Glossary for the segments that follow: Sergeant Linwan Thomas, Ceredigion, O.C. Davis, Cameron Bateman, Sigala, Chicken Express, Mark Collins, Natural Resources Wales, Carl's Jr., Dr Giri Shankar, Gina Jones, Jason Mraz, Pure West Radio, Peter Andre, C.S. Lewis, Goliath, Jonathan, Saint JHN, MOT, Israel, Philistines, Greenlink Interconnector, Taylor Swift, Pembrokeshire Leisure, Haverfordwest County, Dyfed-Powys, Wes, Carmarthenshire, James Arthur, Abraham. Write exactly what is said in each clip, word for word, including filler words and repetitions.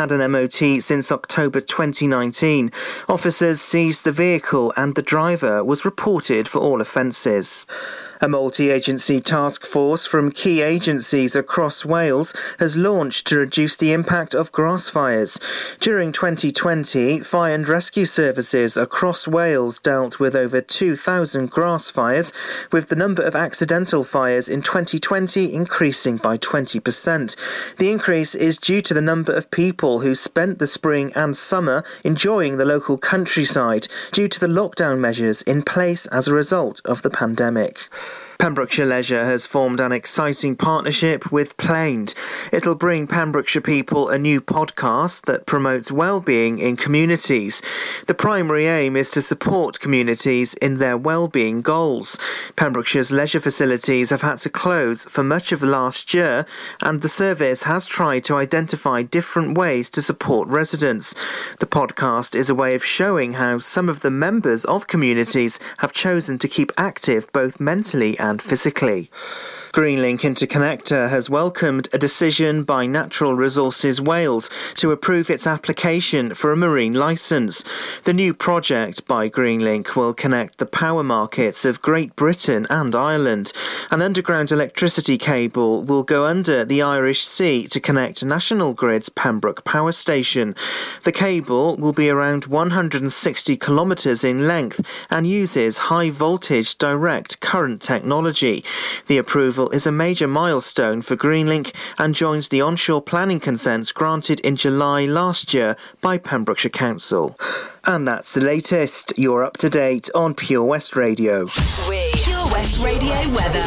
had an M O T since October twenty nineteen. Officers seized the vehicle and the driver was reported for all offences. A multi-agency task force from key agencies across Wales has launched to reduce the impact of grass fires. During twenty twenty, fire and rescue services across Wales dealt with over two thousand grass fires, with the number of accidental fires in twenty twenty increasing by twenty percent. The increase is due to the number of people who spent the spring and summer enjoying the local countryside due to the lockdown measures in place as a result of the pandemic. Pembrokeshire Leisure has formed an exciting partnership with Planed. It'll bring Pembrokeshire people a new podcast that promotes well-being in communities. The primary aim is to support communities in their well-being goals. Pembrokeshire's leisure facilities have had to close for much of last year, and the service has tried to identify different ways to support residents. The podcast is a way of showing how some of the members of communities have chosen to keep active both mentally and and physically. Greenlink Interconnector has welcomed a decision by Natural Resources Wales to approve its application for a marine licence. The new project by Greenlink will connect the power markets of Great Britain and Ireland. An underground electricity cable will go under the Irish Sea to connect National Grid's Pembroke Power Station. The cable will be around one hundred sixty kilometres in length and uses high voltage direct current technology. The approval is a major milestone for Greenlink and joins the onshore planning consents granted in July last year by Pembrokeshire Council. And that's the latest. You're up to date on Pure West Radio. We're Pure West Radio weather.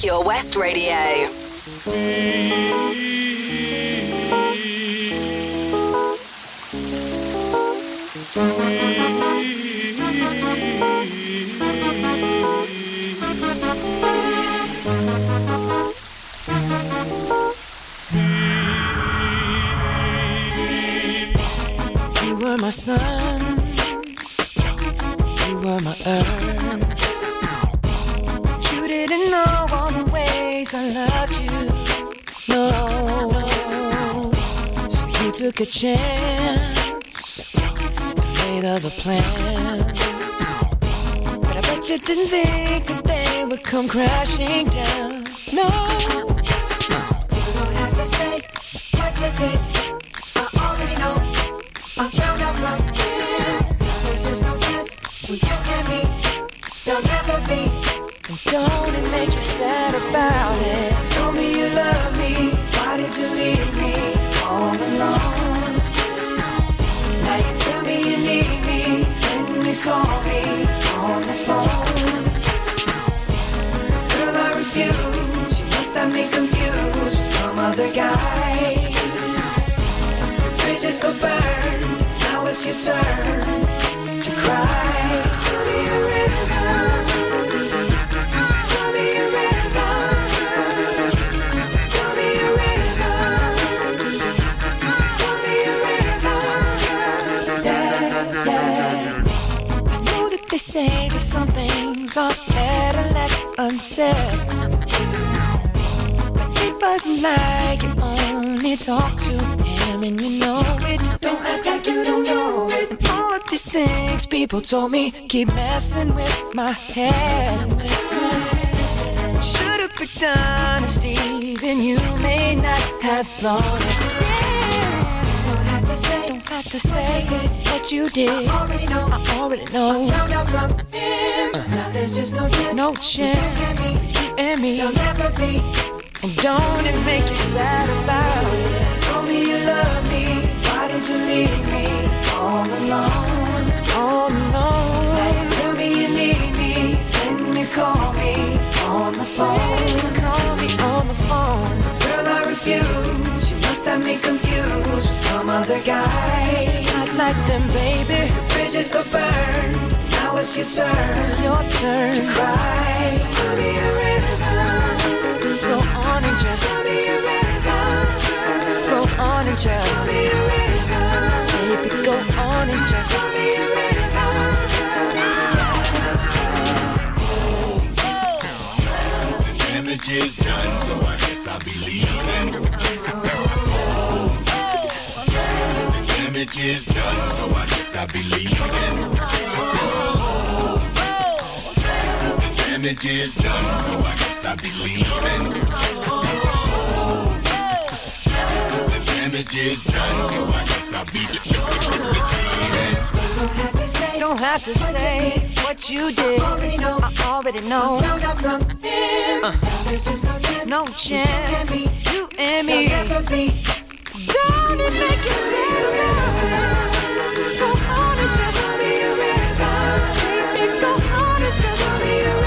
Pure West Radio. were my sun, you were my earth. But you didn't know all the ways I loved you, no. So you took a chance, made of a plan. But I bet you didn't think that they would come crashing down, no. You don't have to say what you did, I already know, I found out right here. There's just no chance when you and me, there'll never be. And don't it make you sad about it? Told me you love me, why did you leave me all alone? Now you tell me you need me, when you call me on the phone. Girl, I refuse, you must have me confused with some other guy. Bridges go burn, now it's your turn to cry. Tell me a river, tell me a river, tell me a river, tell me a river, yeah, yeah. I know that they say that some things are better left unsaid, but it wasn't like you only talked to him and you know it. Don't act like you don't know it. And all of these things people told me keep messing with my head. Should've picked honesty, then you may not have thought it. Yeah. Don't have to say, don't have to say what you did. I already know, I already know. I found out from him. Uh. Now there's just no chance, no chance. You and me, you and me. There'll never be. And don't it make you sad about it? Told me you love me, why did you leave me all alone? All alone. Now you tell me you need me, when you call me on the phone. You call me on the phone. Girl, I refuse, you must have me confused with some other guy. Not like them, baby. The bridges go burn, now it's your turn. It's your turn to cry. So tell me a river. Go on and just tell me a river. Go on and just tell me a river. Baby, go on and just tell me a river. Oh, the damage is done, so I guess I'll be leaving. Oh, the damage is done, so I guess I'll be leaving. Oh, the damage is done, so I guess I'll be leaving. The damage is done, so I guess I'll be leaving. Don't have to say, don't have to say what you did. I already know, I already know. Found out from him. Uh. Now there's just no chance, no chance. You and me, you and me. Don't it make you sad? Go on and just tell me a river. Go on and just tell me a river.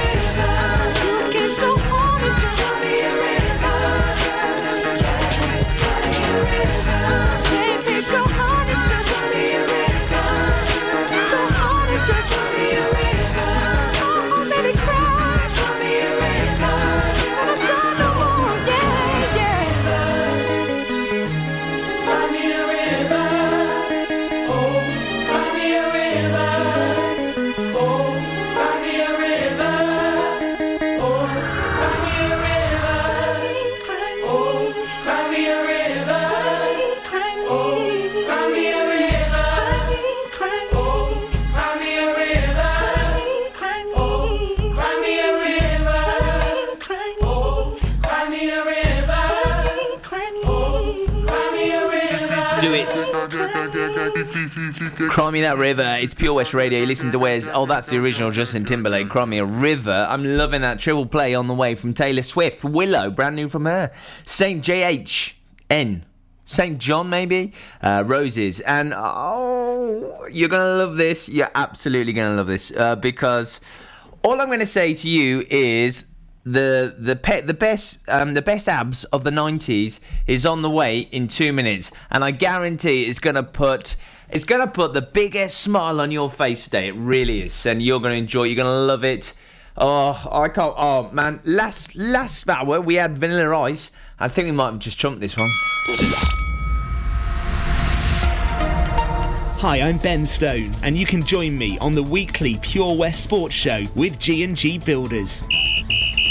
Cry Me That River. It's Pure West Radio. You listen to Wes. Oh, that's the original Justin Timberlake. Cry Me a River. I'm loving that triple play on the way from Taylor Swift. Willow, brand new from her. Saint J H N. Saint John, maybe? Uh, Roses. And, oh, you're going to love this. You're absolutely going to love this. Uh, because all I'm going to say to you is the the pe- the best um, the best abs of the nineties is on the way in two minutes. And I guarantee it's going to put... It's going to put the biggest smile on your face today. It really is. And you're going to enjoy it. You're going to love it. Oh, I can't. Oh, man. Last last hour, we had Vanilla Ice. I think we might have just chumped this one. Hi, I'm Ben Stone, and you can join me on the weekly Pure West Sports Show with G and G Builders.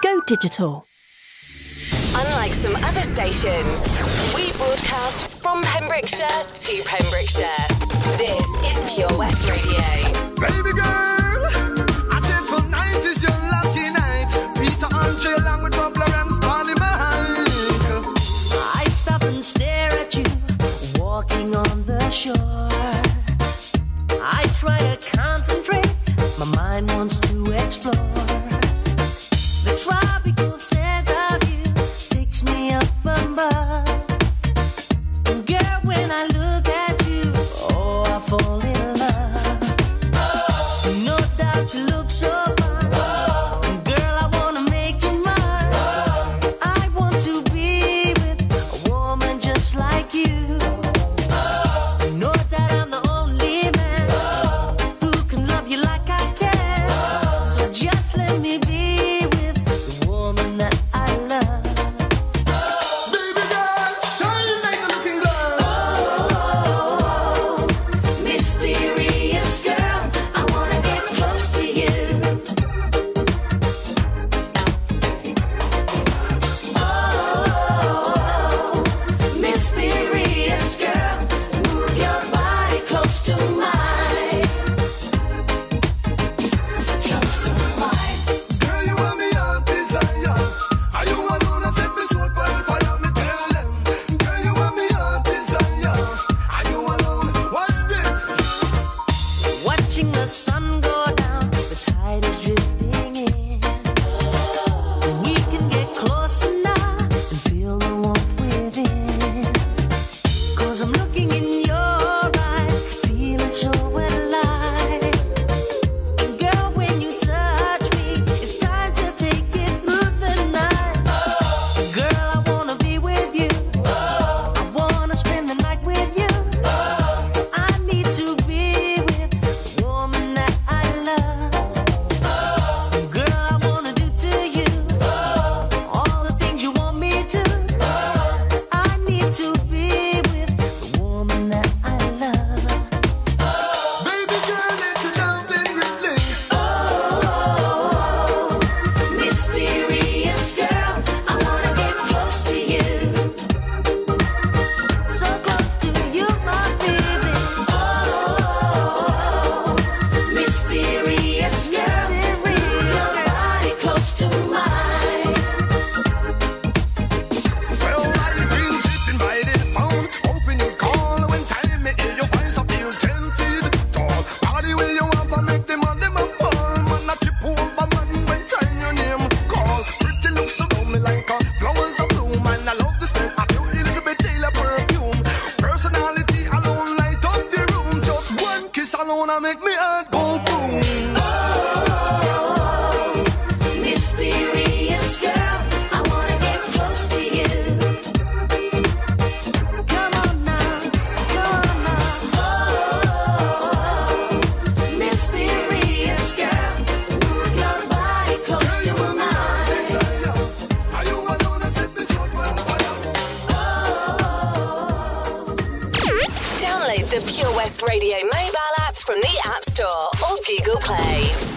go digital. Unlike some other stations, we broadcast from Pembrokeshire to Pembrokeshire. This is Pure West Radio. Baby girl, I said tonight is your lucky night. Peter Andre along with Bob Lawrence, Polly Mike. I stop and stare at you, walking on the shore. I try to concentrate, my mind wants to explore. Tropical scent of you takes me up above. Girl, when I look at you, oh, I fall in love. Oh. No doubt you look so fine. Oh. Girl, I want to make you mine. Oh. I want to be with a woman just like you. Oh. No doubt I'm the only man oh. who can love you like I can. Oh. So just let me be. Oh. West Radio mobile app from the App Store or Google Play.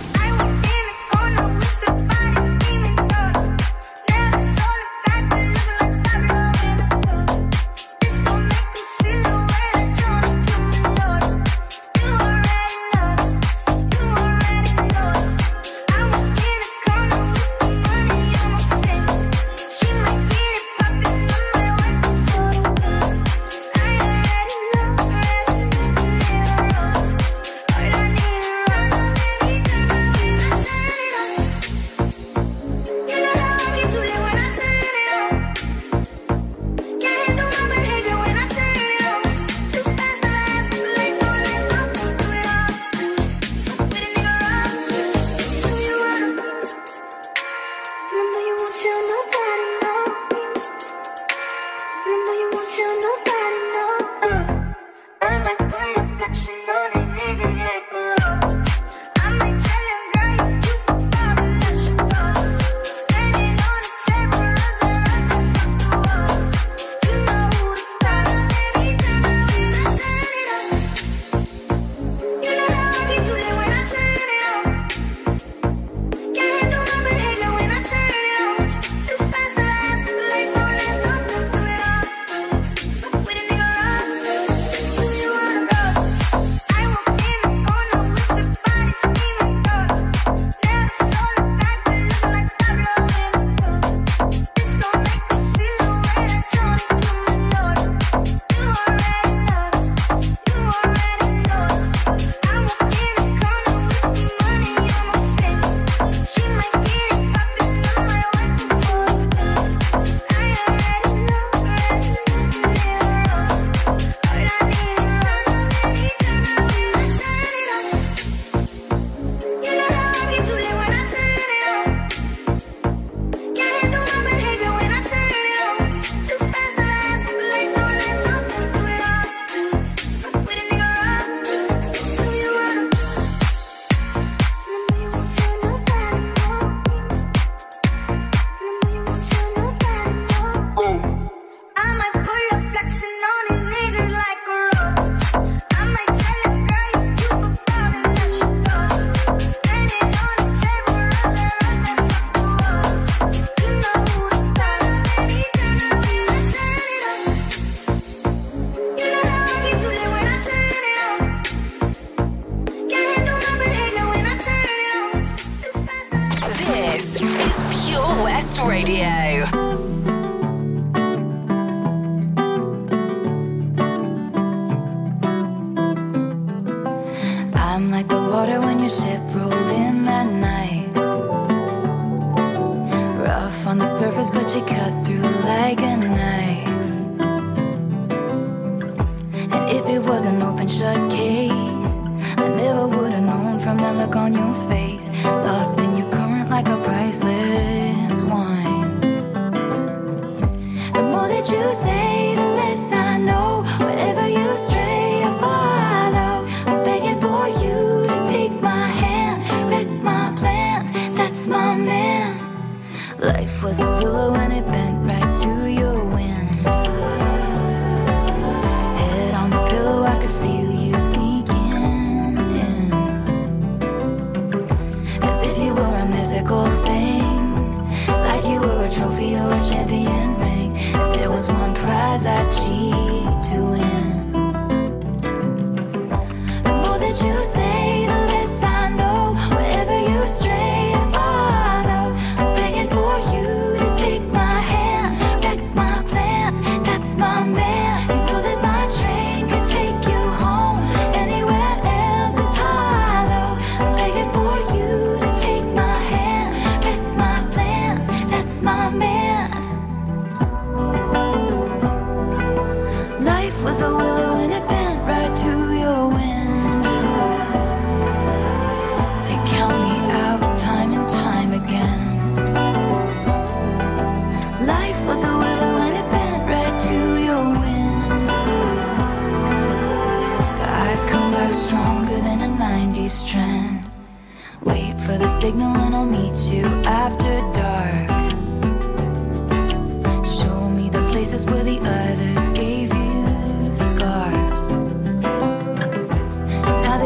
Where the others gave you scars.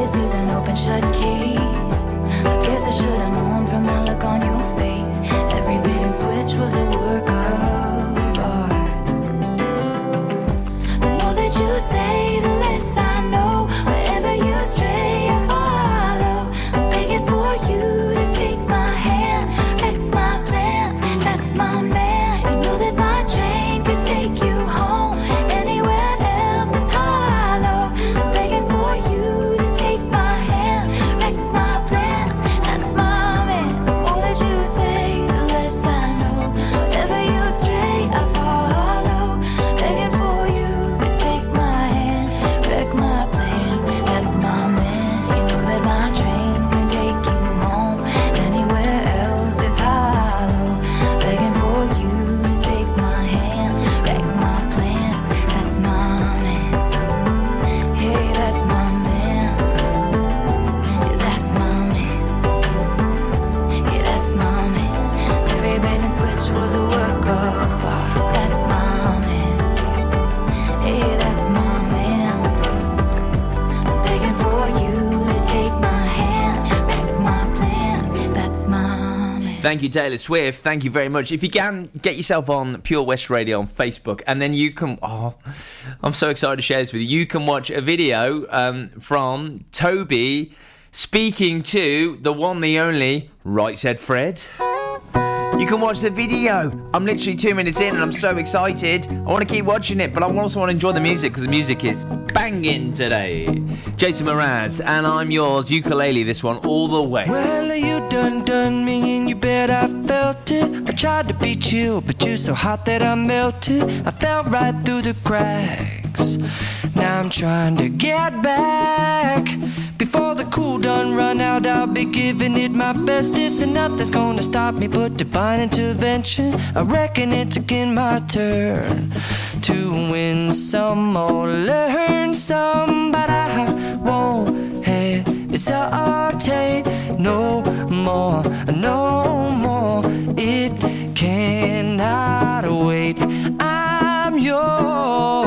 kisses and open shut case. I guess I should have known from the look on your face. Every bit and switch was a work of art. The more that you say, the less I know. Wherever you stray, I follow. I'm begging for you to take my hand, wreck my plans. That's my man. You know that my train could take you home. Anywhere else is hollow. I'm begging for you to take my hand, wreck my plans. That's my man. The more that you say, the less I know. Wherever you stray, I follow. Begging for you to take my hand, wreck my plans. That's my man. You know that my train could take you home. Anywhere else is hollow. Begging for you to take my hand, wreck my plans. That's my man. Hey, that's my man. Yeah, that's my man. Yeah, that's my man. Every bait and switch was a work of art. That's my man. Hey, that's my man. Begging for you to take my hand, wreck my plans. That's my man. Thank you, Taylor Swift. Thank you very much. If you can, get yourself on Pure West Radio on Facebook, and then you can. Oh, I'm so excited to share this with you. You can watch a video um, from Toby speaking to the one, the only, Right Said Fred. You can watch the video. I'm literally two minutes in and I'm so excited. I want to keep watching it, but I also want to enjoy the music because the music is banging today. Jason Mraz, and I'm yours, ukulele, this one all the way. Well, you done done me and you bet I felt it. I tried to beat you, but you so hot that I melted. I fell right through the cracks. Now I'm trying to get back. Before the cool done run out, I'll be giving it my best. This and nothing's gonna stop me but divine intervention. I reckon it's again my turn to win some or learn some, but I won't hesitate no more, no more. It cannot wait. I'm yours.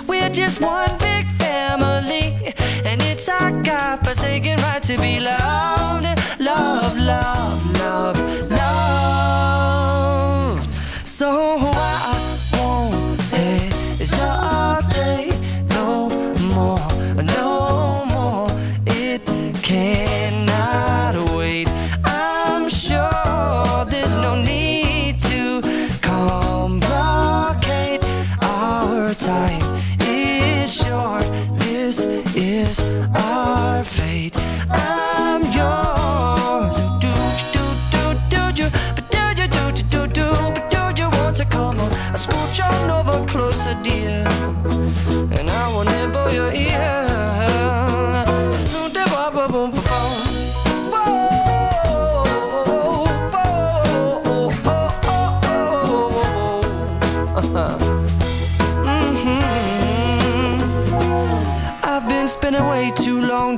We're just one big family, and it's our God-forsaken right to be loved. Love, love, love, love. So I won't hesitate no more, no more. It cannot wait. I'm sure there's no need to complicate. Our time is short. This is our fate. I'm yours. Do do do do do do do do do do. You want to come on? I scooch on over closer, dear, and I will nibble your ear. I've been spending way too long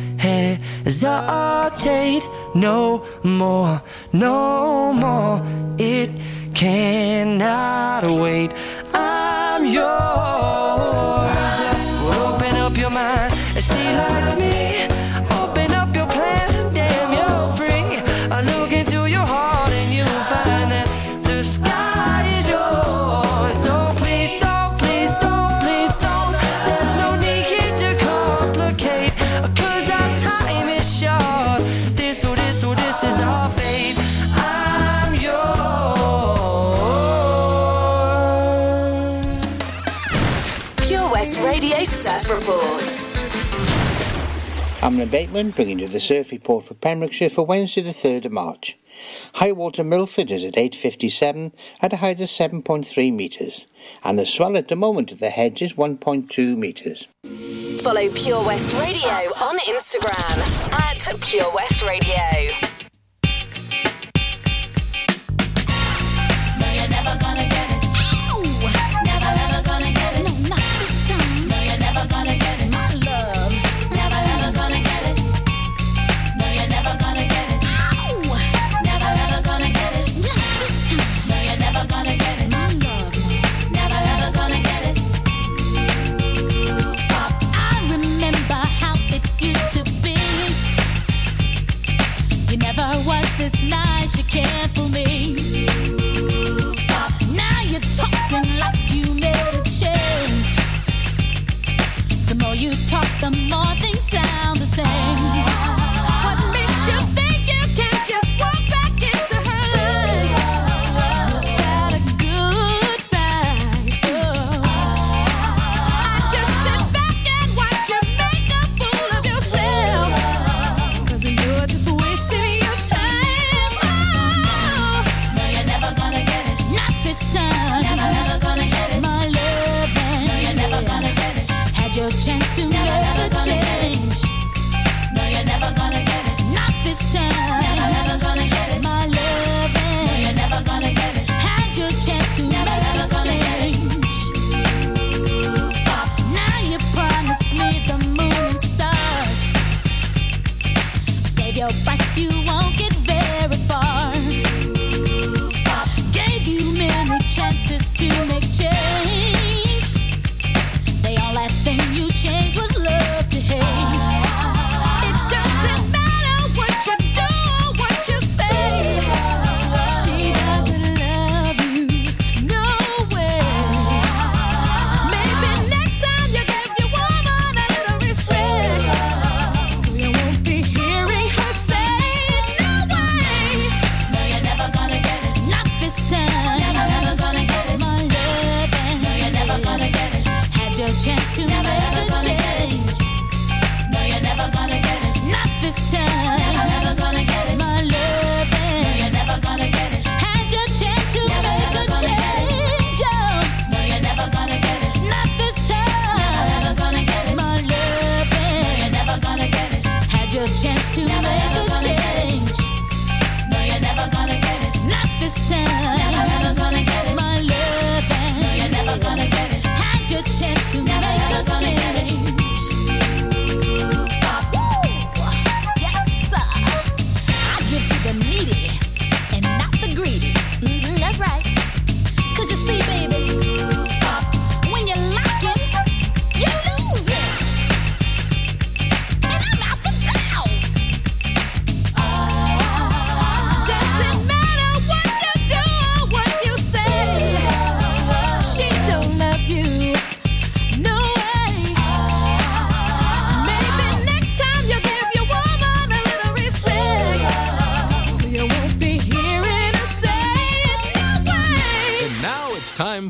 hesitate no more, no more. It cannot wait. I'm yours. Open up your mind and see like me. Open up your plans and damn you're free. I look into your heart and you'll find that the sky is yours. So please don't, please don't, please don't. There's no need to complicate, 'cause our time is short. This, oh this, oh this is our fate. I'm Radio Surf Report. I'm Cameron Bateman, bringing you the surf report for Pembrokeshire for Wednesday the third of March. High water Milford is at eight fifty-seven at a height of seven point three metres, and the swell at the moment at the hedge is one point two metres. Follow Pure West Radio on Instagram at Pure West Radio.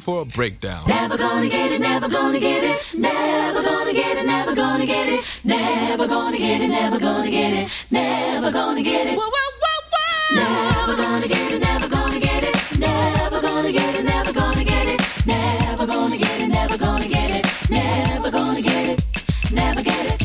For a breakdown. Never gonna get it, never gonna get it, never gonna get it, never gonna get it, never gonna get it, never gonna get it, never gonna get it. Whoa, whoa, whoa, whoa. Never gonna get it, never gonna get it, never gonna get it, never gonna get it, never gonna get it, never gonna get it, never gonna get it, never get it.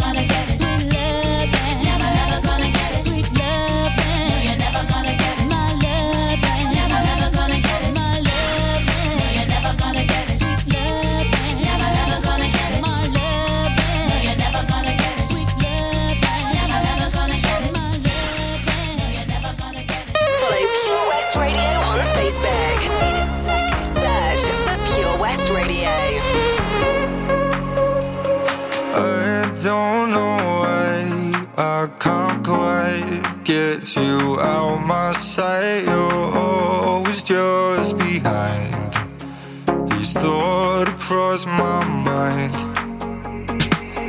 Gonna get gets you out my sight. You're always just behind. Each thought across my mind.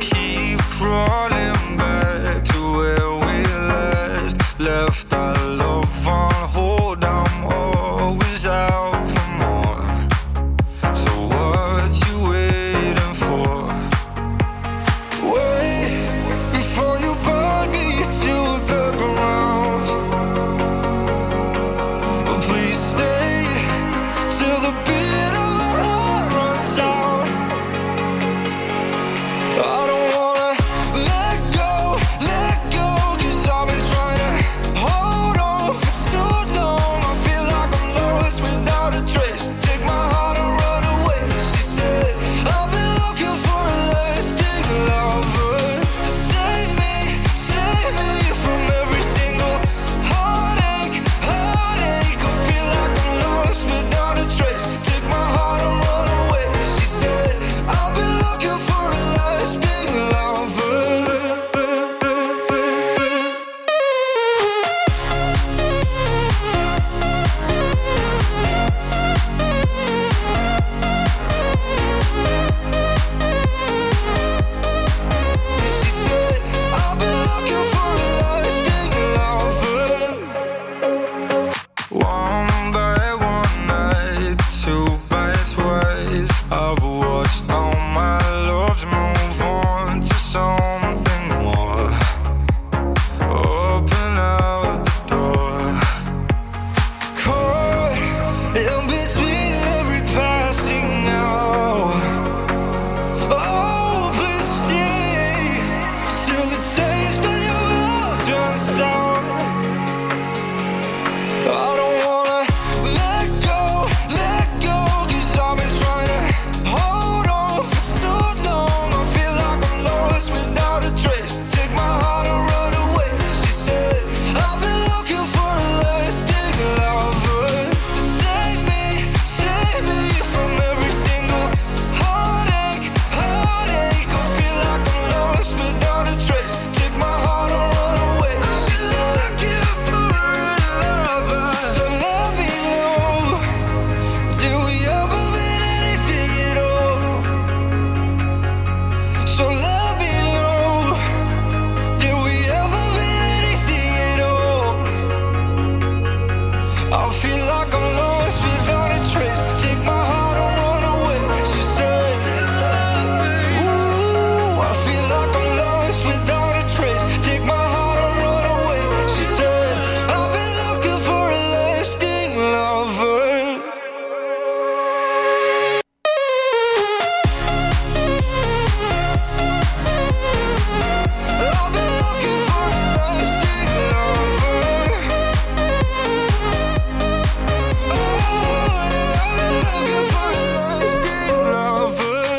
Keep crawling back to where we last left our love on hold. I'm always out for more. So what you waiting for? Wait before you burn me to the ground. Oh, please stay till the bitter heart runs out. I don't wanna let go, let go, 'cause I've been trying to hold on for so long. I feel like I'm lost without a trace. Take my heart and run away, she said. I've been looking for a lasting lover to save me, save me from every single heartache, heartache. I feel like I'm lost without a trace. Take my heart and run away, she said. I've been looking for a lasting lover. She said, I've been looking for a lasting lover. One by one night, two by twice, I've watched all my loves move on to something more. Open out the door. Caught in between every passing hour. Oh, please stay till the taste of your mouth turns sour. I don't wanna let go, let go, 'cause I've been trying to hold on for so long. I feel like I'm lost without a trace. Take my heart and run away, she said. I've been looking for a lasting lover to save me, save me from every single heartache, heartache. I feel like I'm lost without a trace. Take my heart and run away, she said. I can't burn lover, so let me know. Did we ever mean anything at all? So let me know. Did we ever mean anything at all? I feel like I'm lost without a trace. Take my heart and run away, she said. Ooh, I feel like I'm lost without a trace. Take my heart and run away, she said. I've been looking for a lasting lover. I've been looking for a lasting lover.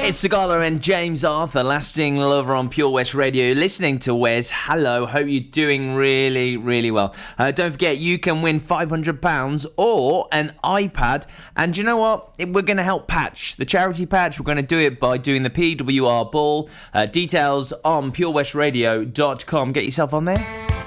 It's Sigala and James Arthur, Lasting Lover on Pure West Radio. Listening to Wes. Hello, hope you're doing really, really well. Uh, don't forget, you can win five hundred pounds or an iPad. And you know what? It- We're going to help patch the charity patch. We're going to do it by doing the P W R ball. Uh, details on pure west radio dot com. Get yourself on there.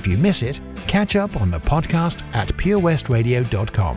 If you miss it, catch up on the podcast at pure west radio dot com.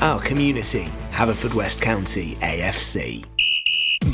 our community. Haverfordwest County A F C.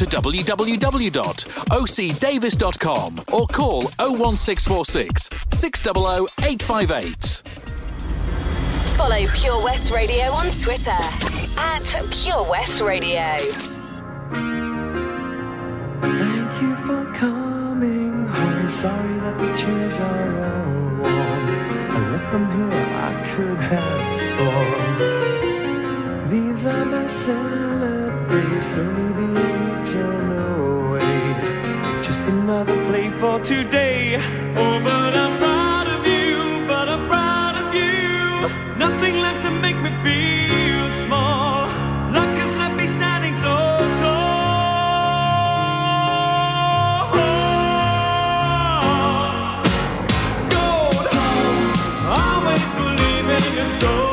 to w w w dot o c davis dot com or call oh one six four six, six hundred, eight five eight. Follow Pure West Radio on Twitter at Pure West Radio. Thank you for coming home. Sorry that the chairs are all warm. I left them here, I could have sworn. These are my salad days, slowly being eaten away. Just another play for today. Oh, but I'm proud of you, but I'm proud of you. Nothing left to make me feel small. Luck has left me standing so tall. Gold, always believe in your soul.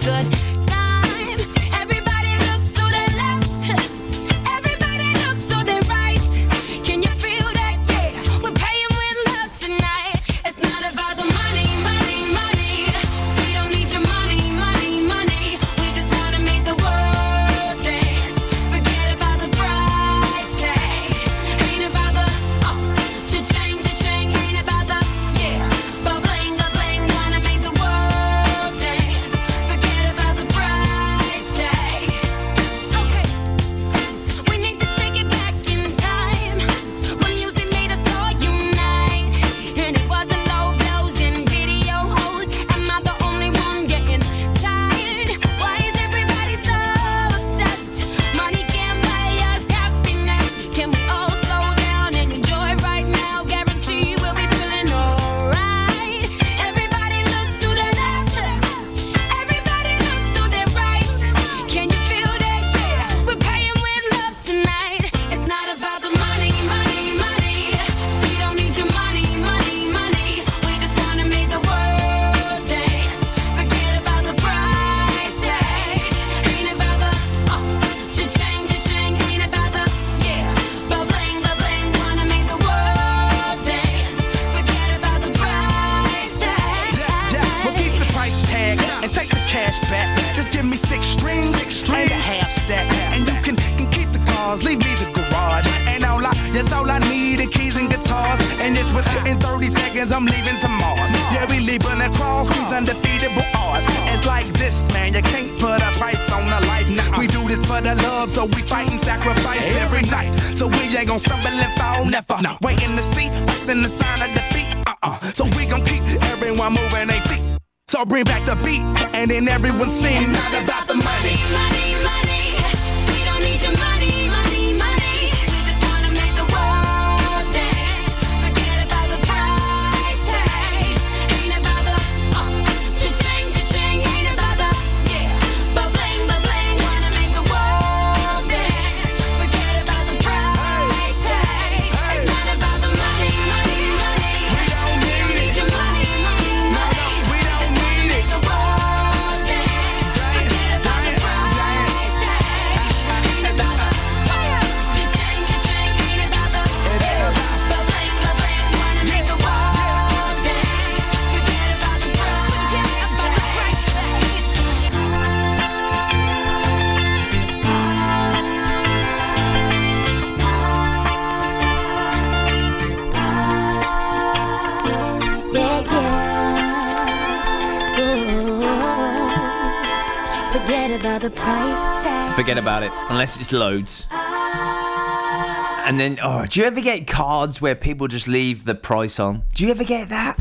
Good time. cash back. Just give me six strings, six strings and a half stack. And you can, can keep the cars, leave me the garage. And all I, yes, all I need are keys and guitars. And it's within thirty seconds, I'm leaving to Mars. Yeah, we leaping across these undefeatable odds. It's like this, man, you can't put a price on a life. Nah, we do this for the love, so we fight and sacrifice every night. So we ain't gon' stumble and fall, never. Nah, waiting to see us in the sign of defeat. Uh-uh, so we gon' keep everyone moving their feet. So bring back the beat, and then everyone sings. It's not about the money. Money, money, we don't need your money, money, money. We just wanna make the world dance. Forget about the price tag. Ain't about the oh, cha-ching, cha-ching. Ain't about the yeah, ba-bling, ba-bling. Wanna make the world dance. Forget about the price tag. It's not about the money, money, money. We don't, we don't need your money. About the price tag. Forget about it, unless it's loads. And then, oh, do you ever get cards where people just leave the price on? Do you ever get that?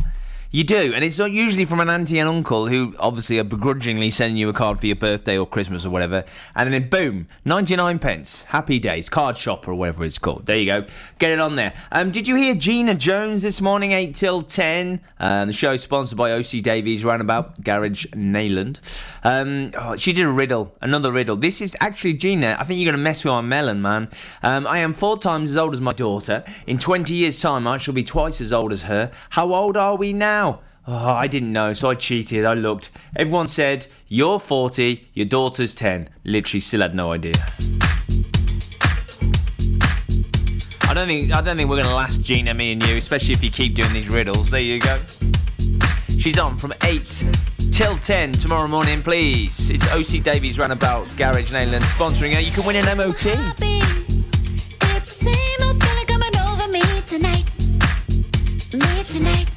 You do, and it's usually from an auntie and uncle who obviously are begrudgingly sending you a card for your birthday or Christmas or whatever, and then boom, ninety-nine pence, happy days, card shop or whatever it's called. There you go, get it on there. Um, did you hear Gina Jones this morning, eight till ten? Um, the show's sponsored by O C. Davies, Roundabout, Garage, Nayland. Um, oh, she did a riddle, another riddle. This is actually Gina. I think you're going to mess with my melon, man. Um, I am four times as old as my daughter. In twenty years' time, I shall be twice as old as her. How old are we now? Oh, I didn't know, so I cheated. I looked. Everyone said, you're forty, your daughter's ten. Literally still had no idea. I don't think I don't think we're going to last, Gina, me and you, especially if you keep doing these riddles. There you go. She's on from eight till ten tomorrow morning, please. It's O C. Davies Roundabout, Garage Nayland sponsoring her. You can win an M O T. It's the same old feeling coming over me tonight. Me tonight.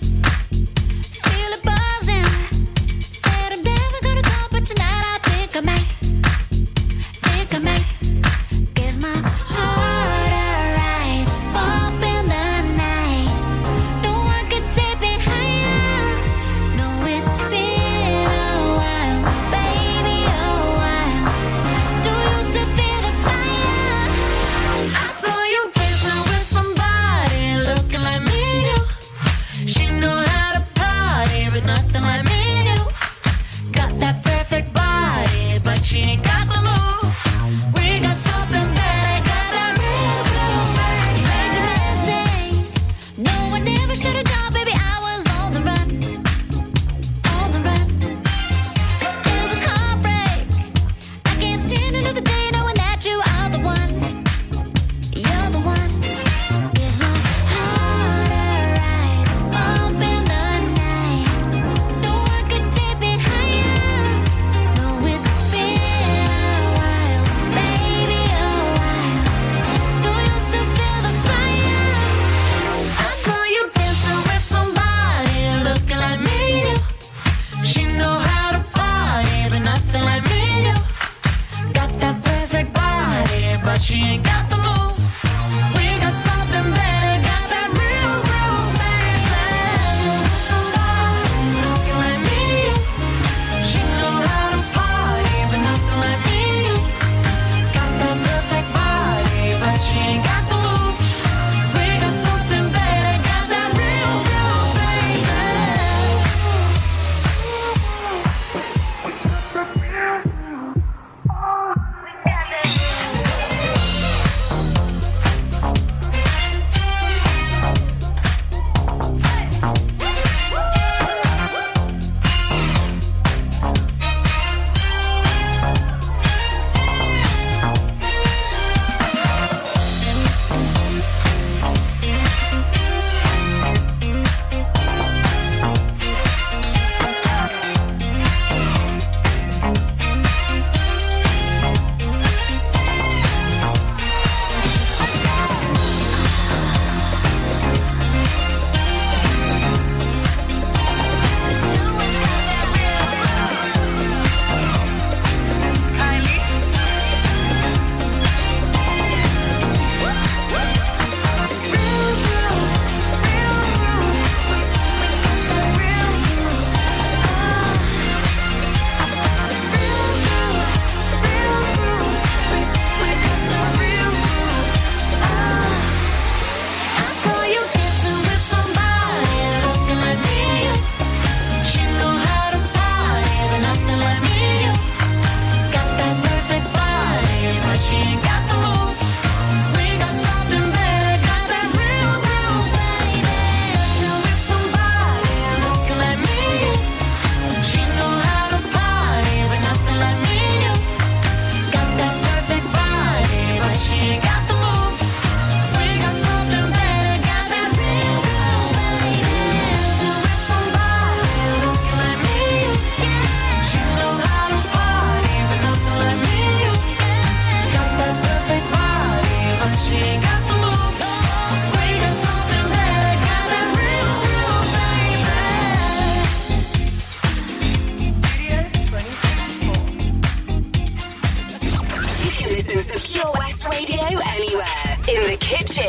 listen to Pure West Radio anywhere. In the kitchen,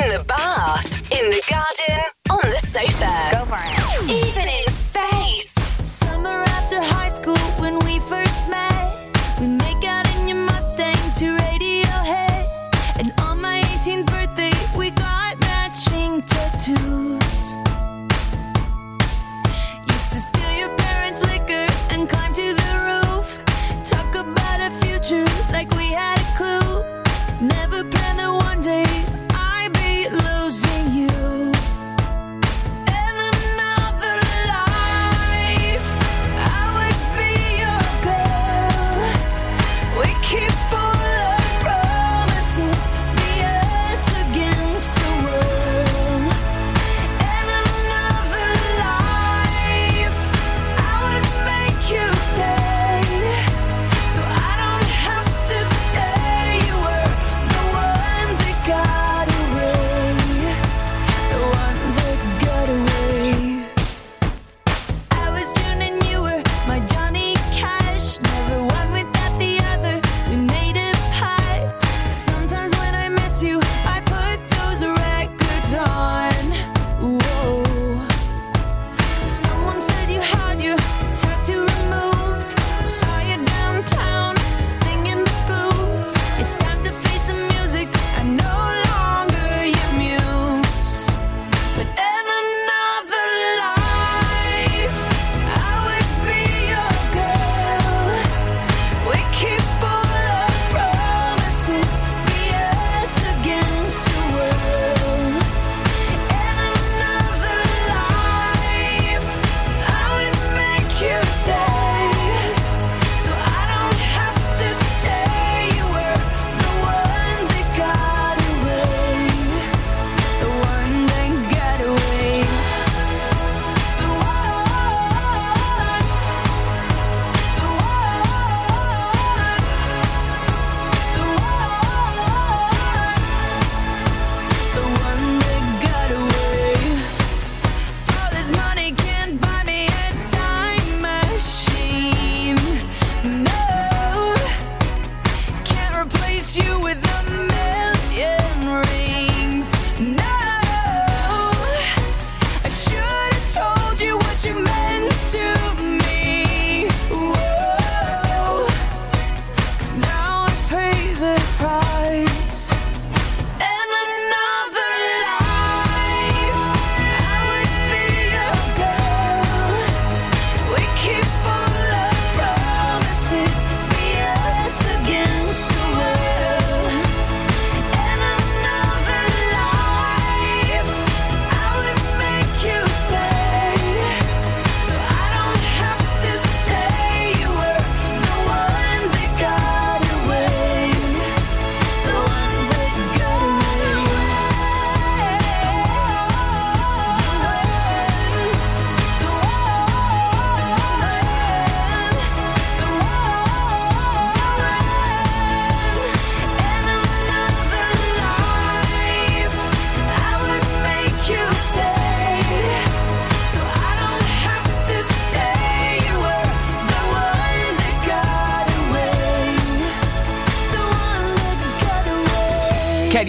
in the bath, in the garden, on the sofa. Go for it. Even in space. Summer after high school when we first met, we make out in your Mustang to Radiohead. And on my eighteenth birthday, we got matching tattoos. Used to steal your parents' liquor and climb to the roof. Talk about a future like we had a clue. Never planned that one day I'd be losing you.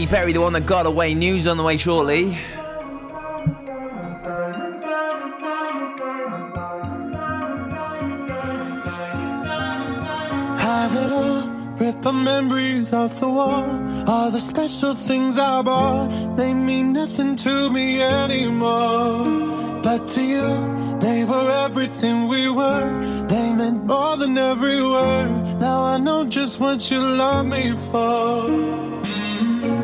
Perry, the one that got away. News on the way shortly. Have it all, rip our memories off the wall. All the special things I bought, they mean nothing to me anymore. But to you, they were everything we were. They meant more than every word. Now I know just what you love me for.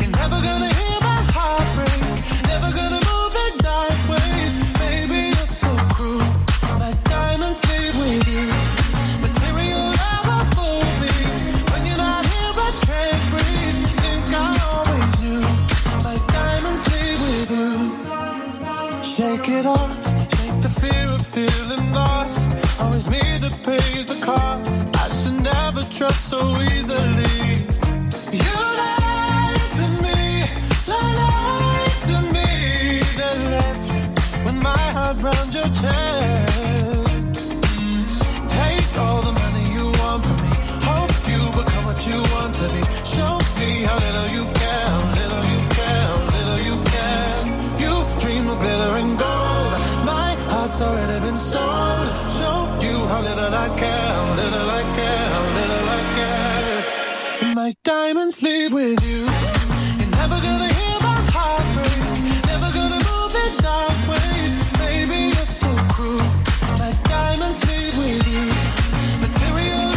You're never gonna hear my heart break. Never gonna move the dark ways. Baby, you're so cruel. My diamonds leave with you. Take it off, take the fear of feeling lost. Always me that pays the cost. I should never trust so easily. You lied to me, lied to me, then left with my heart round your chest. Take all the money you want from me. Hope you become what you want to be. Show me how little you care, little you care, little you care. You dream of glitter and gold. It's already been sold. Show you how little I care, how little I care, how little I care. My diamonds leave with you. You're never gonna hear my heart break. Never gonna move in dark ways. Baby, you're so cruel. My diamonds leave with you. Material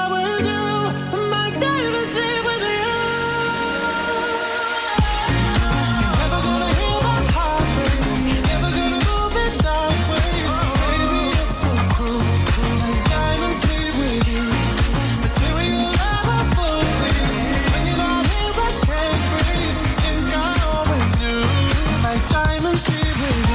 always knew. My diamonds leave with you. Ooh, oh. Never gonna hear my heart break. Never gonna move in dark ways. Baby, you're so cruel. My diamonds leave with you. Material love won't fool me. When you're not here, I can't breathe. Think I always do. My diamonds leave with you.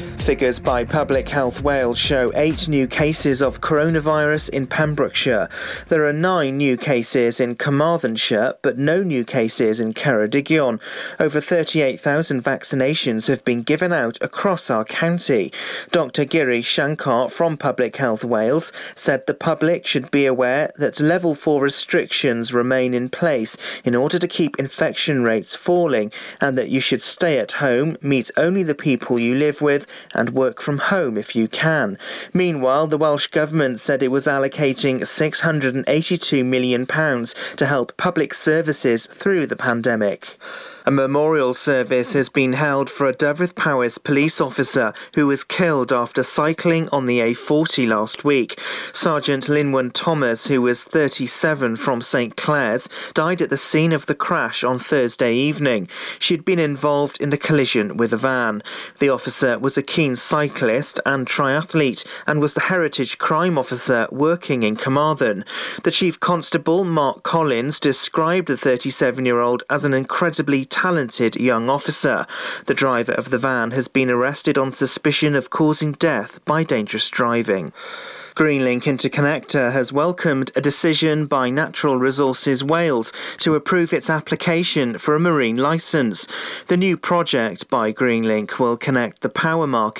Figures by Public Health Wales show eight new cases of coronavirus in Pembrokeshire. There are nine new cases in Carmarthenshire, but no new cases in Ceredigion. Over thirty-eight thousand vaccinations have been given out across our county. Dr Giri Shankar from Public Health Wales said the public should be aware that level four restrictions remain in place in order to keep infection rates falling, and that you should stay at home, meet only the people you live with, and work from home if you can. Meanwhile, the Welsh Government said it was allocating six hundred eighty-two million pounds to help public services through the pandemic. A memorial service has been held for a Dyfed-Powys police officer who was killed after cycling on the A forty last week. Sergeant Linwan Thomas, who was thirty-seven from St Clair's, died at the scene of the crash on Thursday evening. She'd been involved in a collision with a van. The officer was a keen cyclist and triathlete and was the heritage crime officer working in Carmarthen. The Chief Constable, Mark Collins, described the thirty-seven-year-old as an incredibly talented young officer. The driver of the van has been arrested on suspicion of causing death by dangerous driving. Greenlink Interconnector has welcomed a decision by Natural Resources Wales to approve its application for a marine licence. The new project by Greenlink will connect the power market